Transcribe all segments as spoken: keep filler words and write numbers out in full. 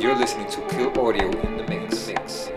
You're listening to Kill Audio in the mix. mix.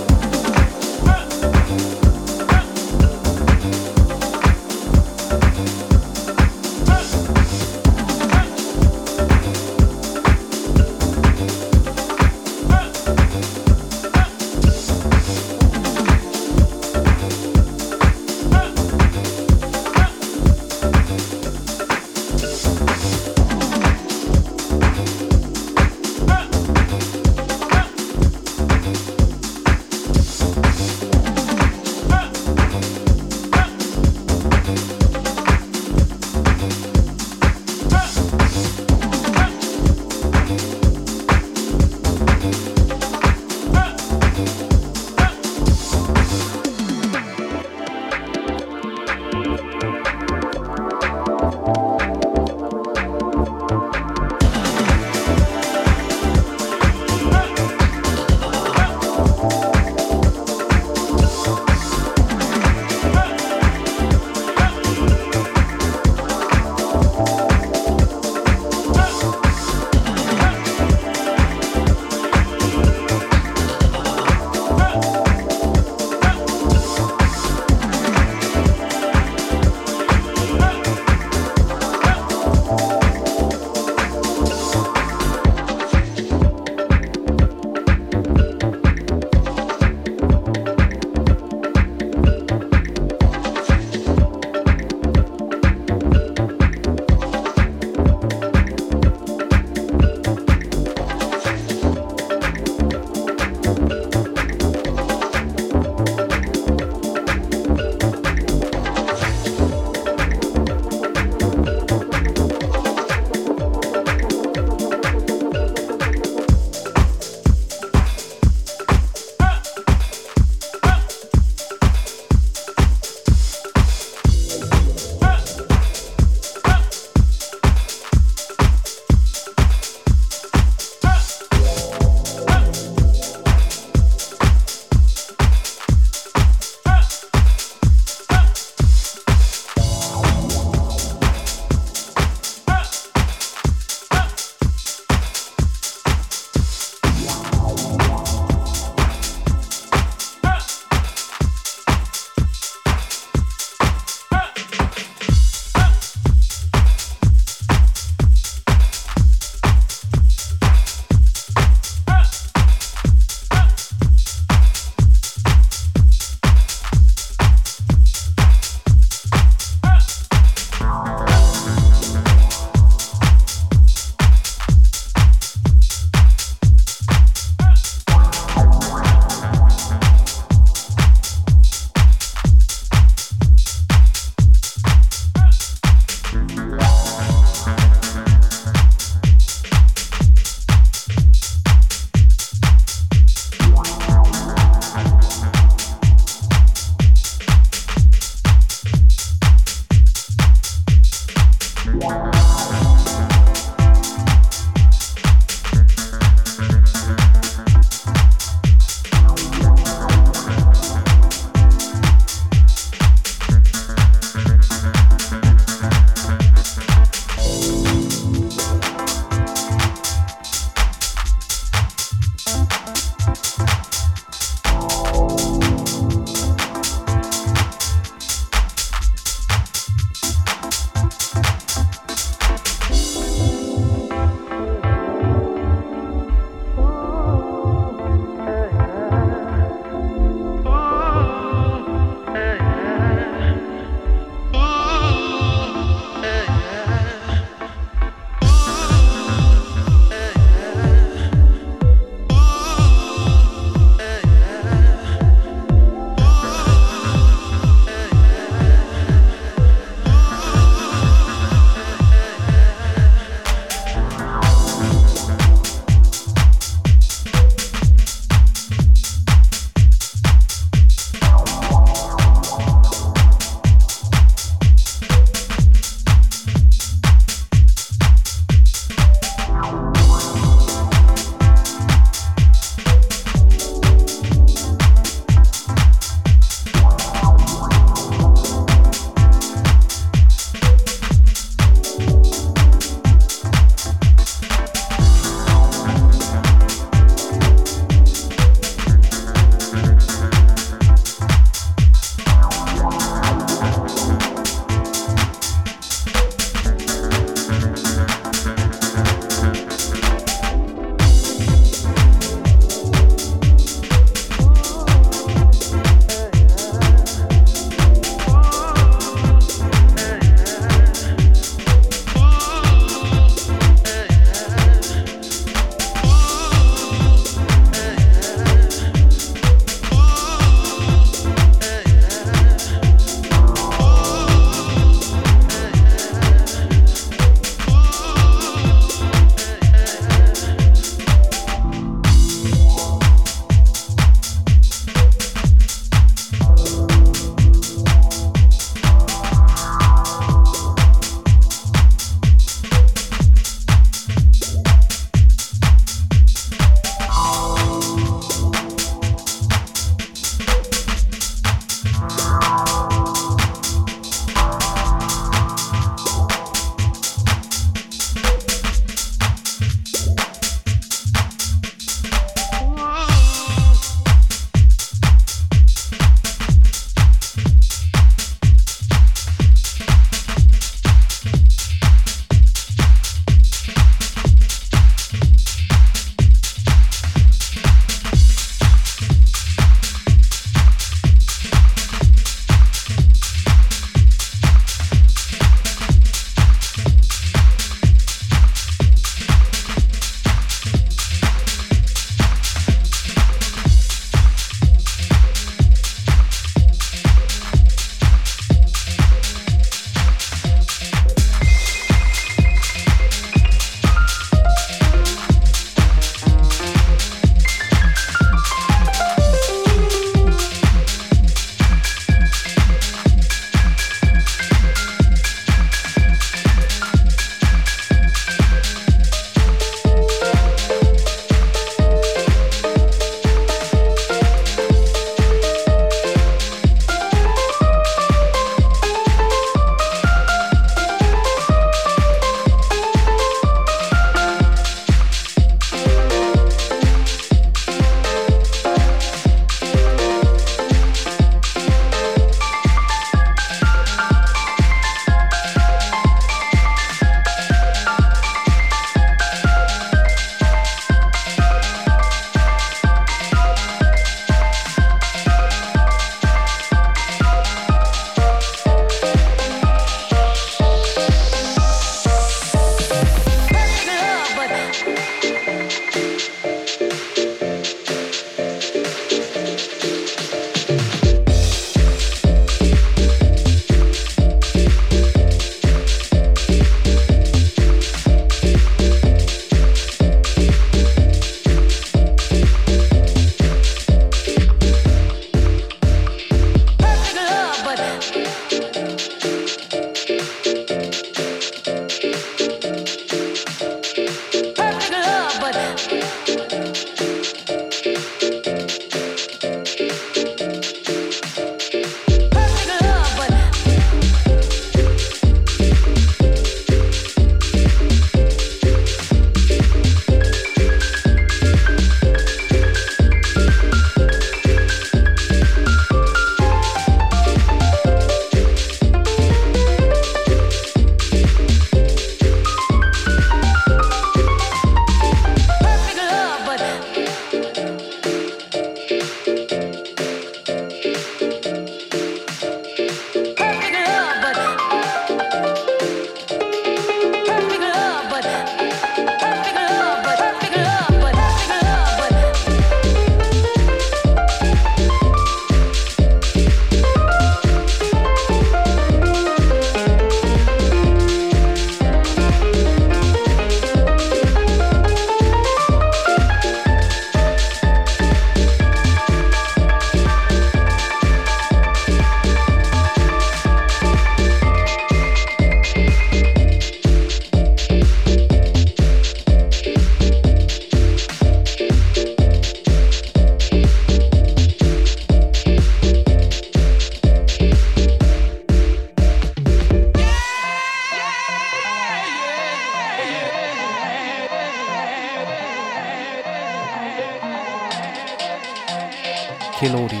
Kill Audio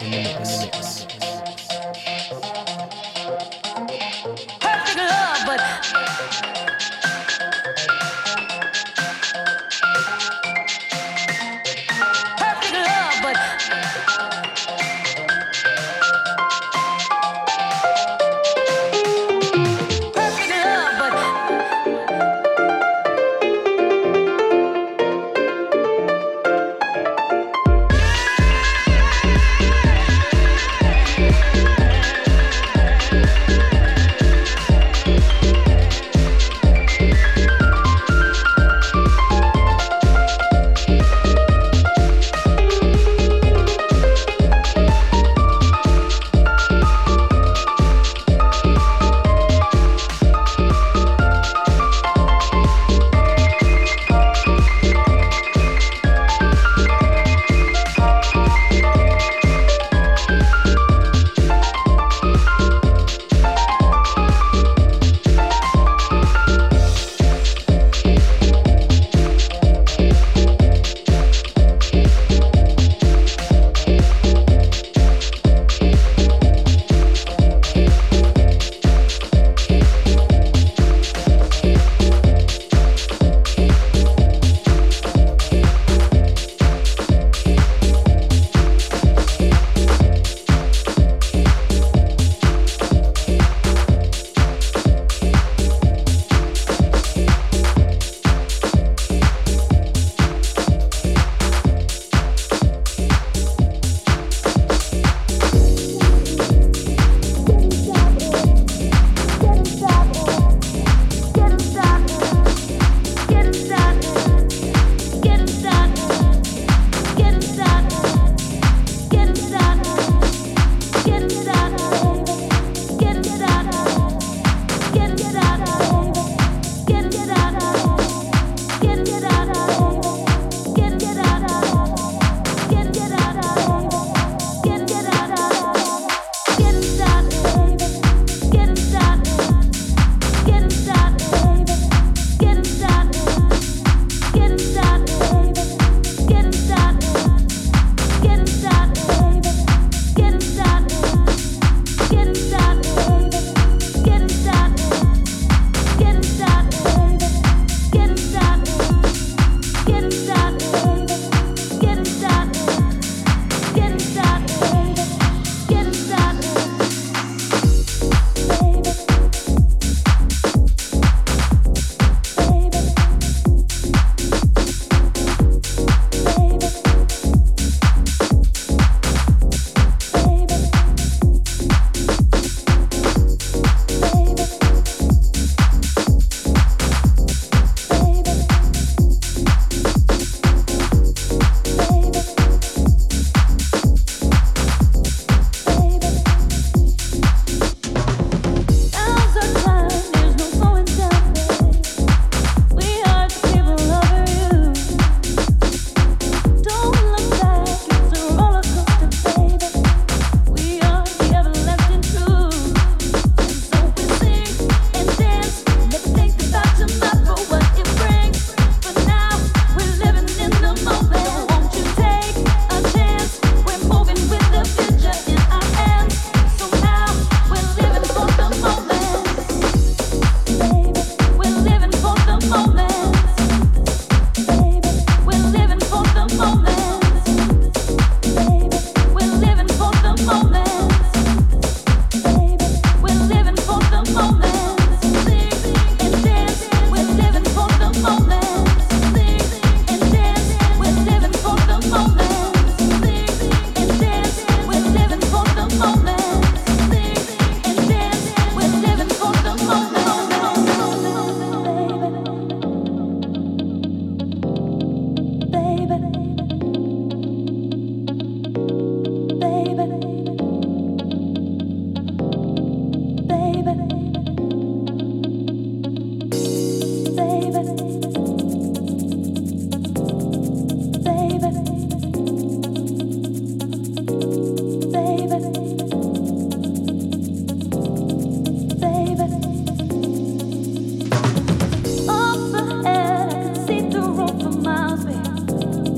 in the mix. In the mix.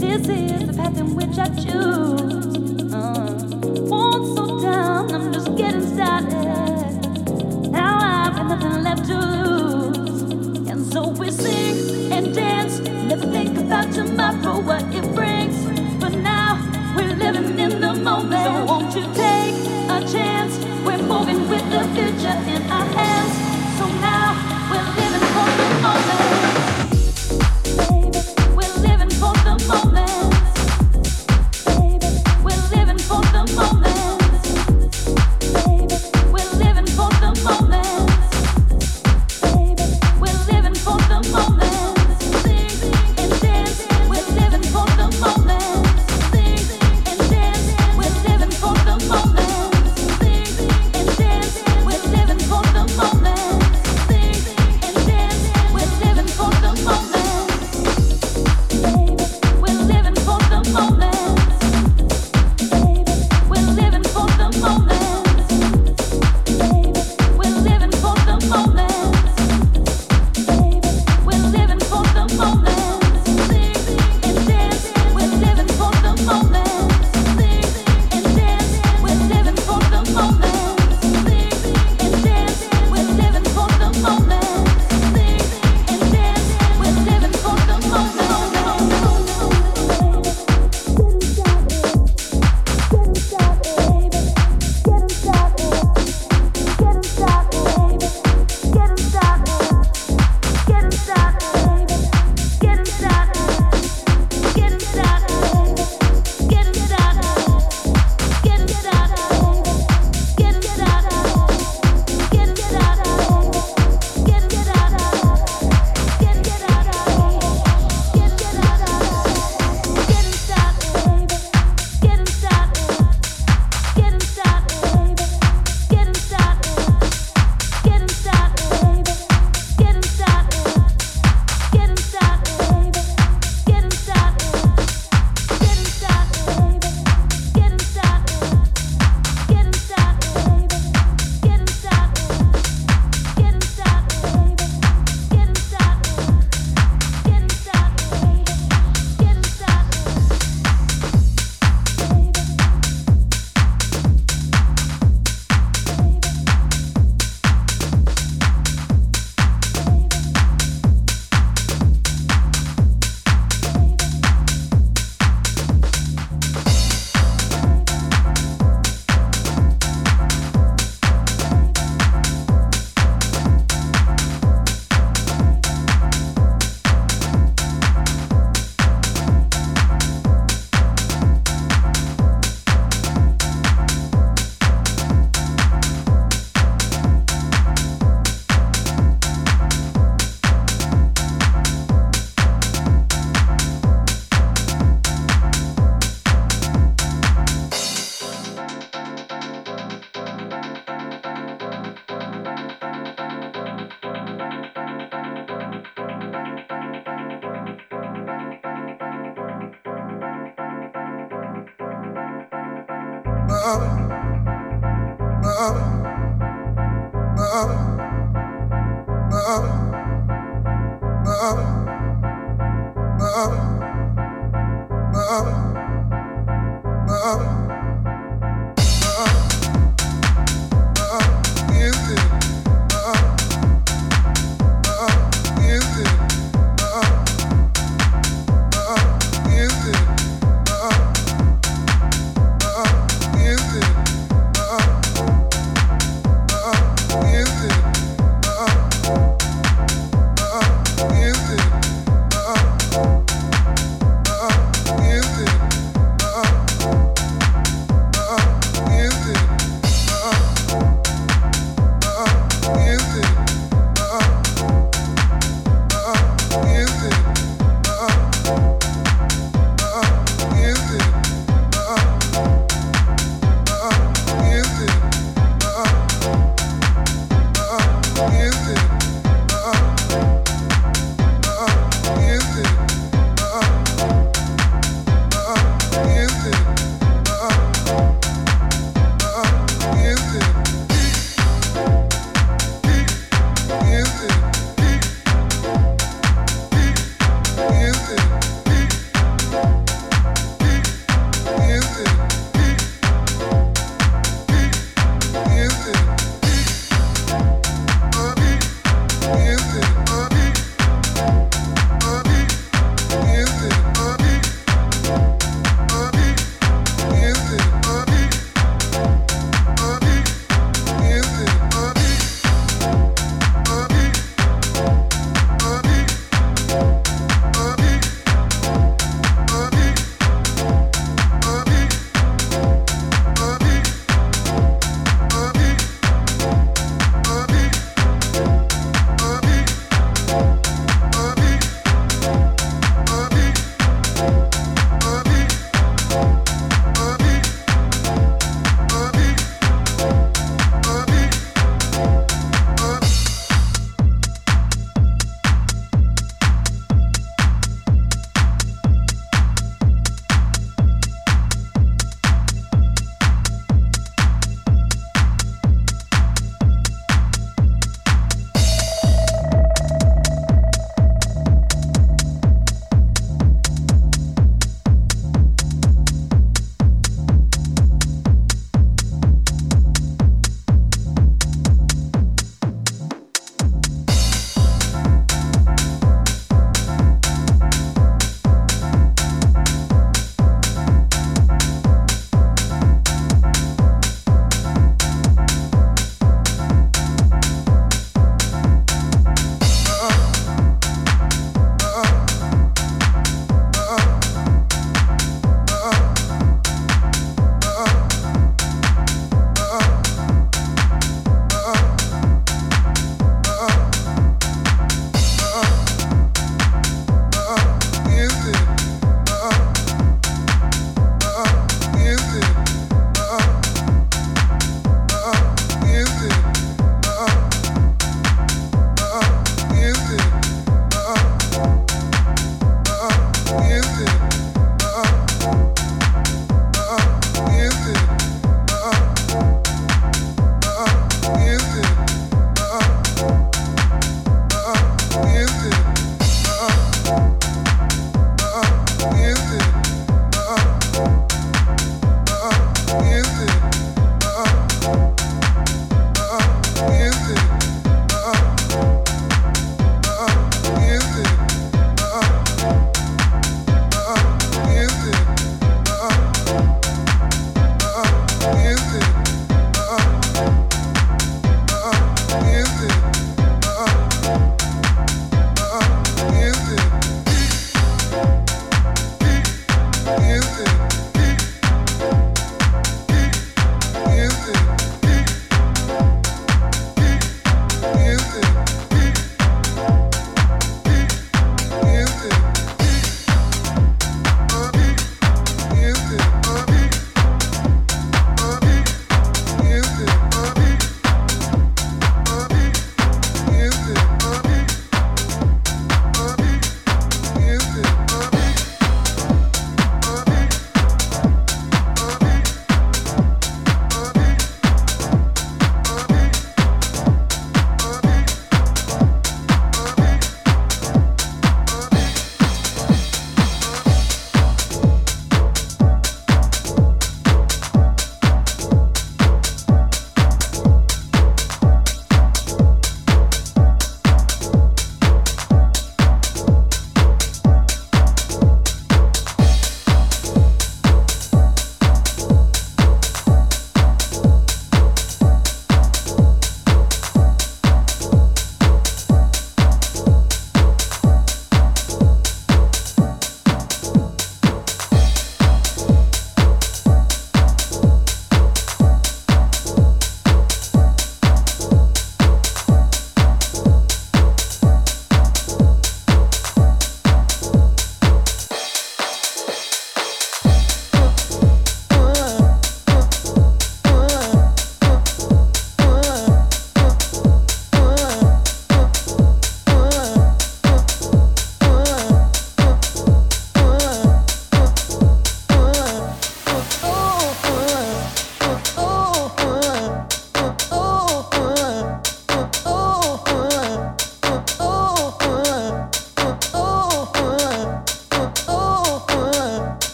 This is the path in which I choose. Is it?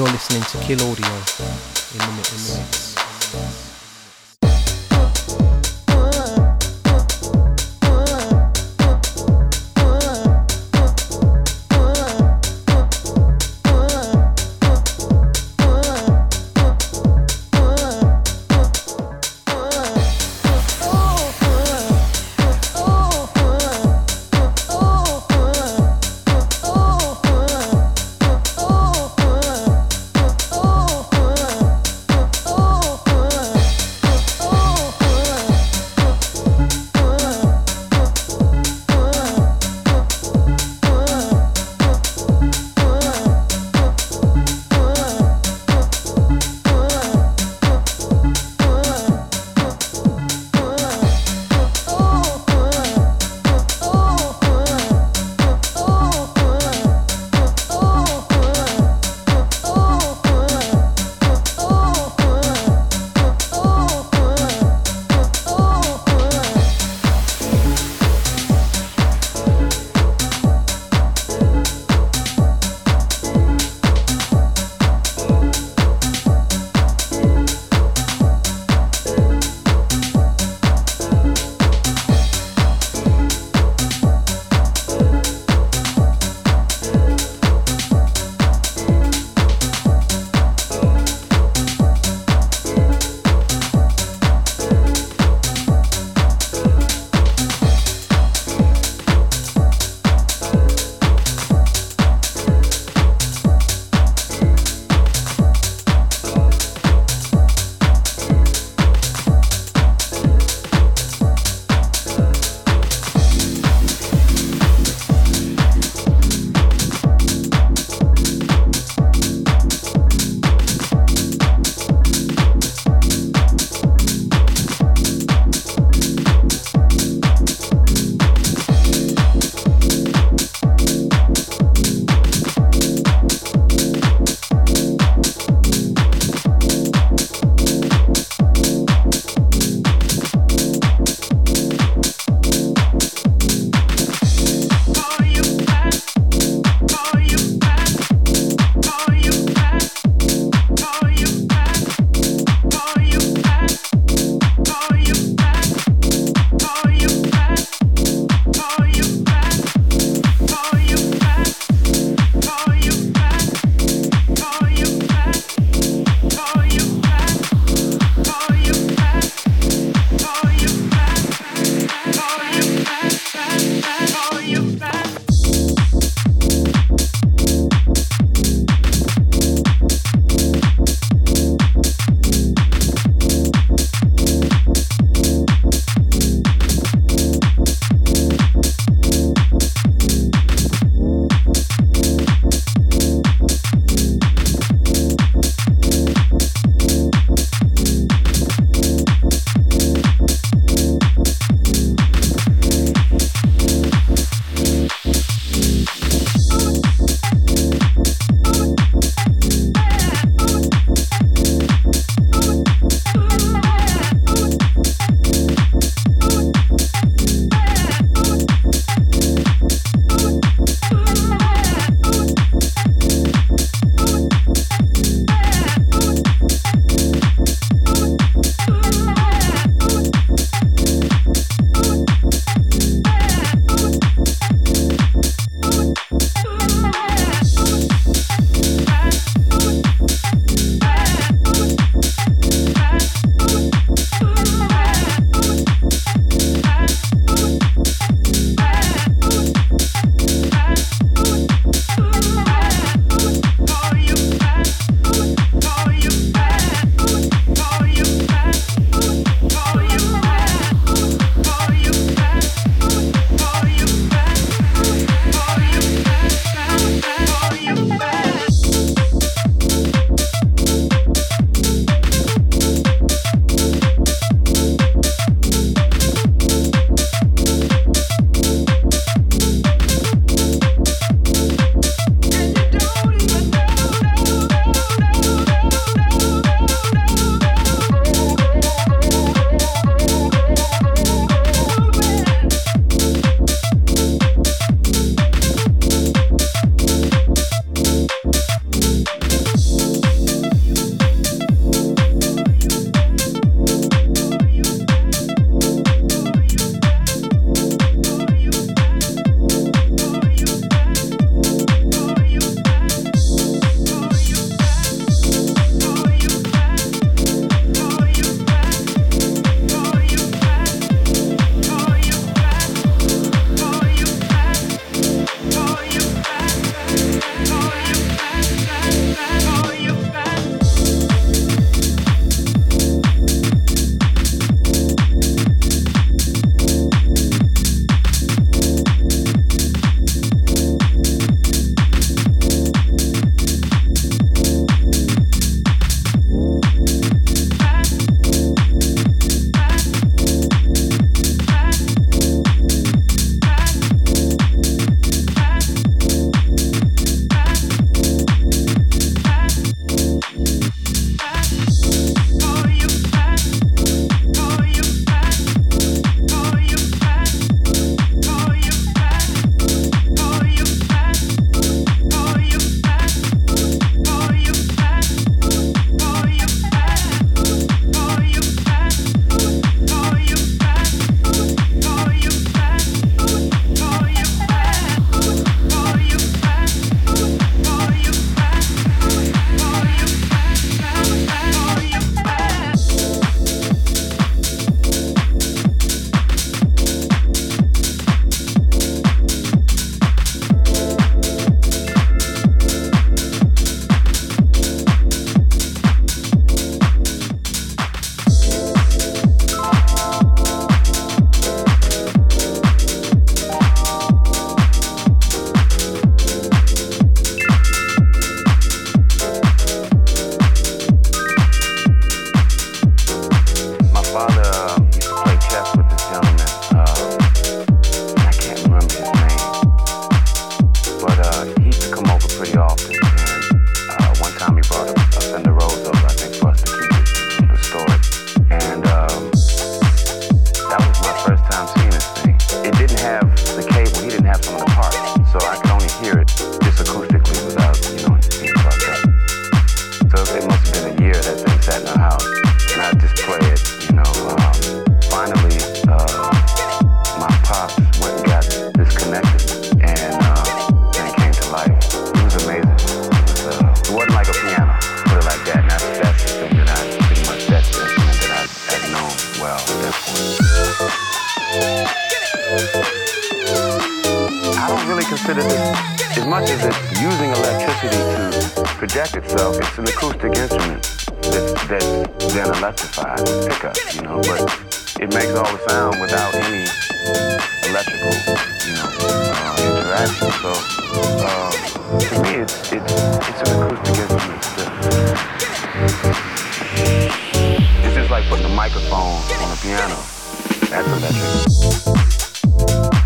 You're listening to Kill Audio in the mix. I don't really consider this, as much as it's using electricity to project itself, it's an acoustic instrument that's, that's then electrified with pickups, you know, but it makes all the sound without any electrical, you know, uh, interaction. So uh, to me, it's, it's, it's an acoustic instrument still. It's just like putting a microphone on a piano. That's electric.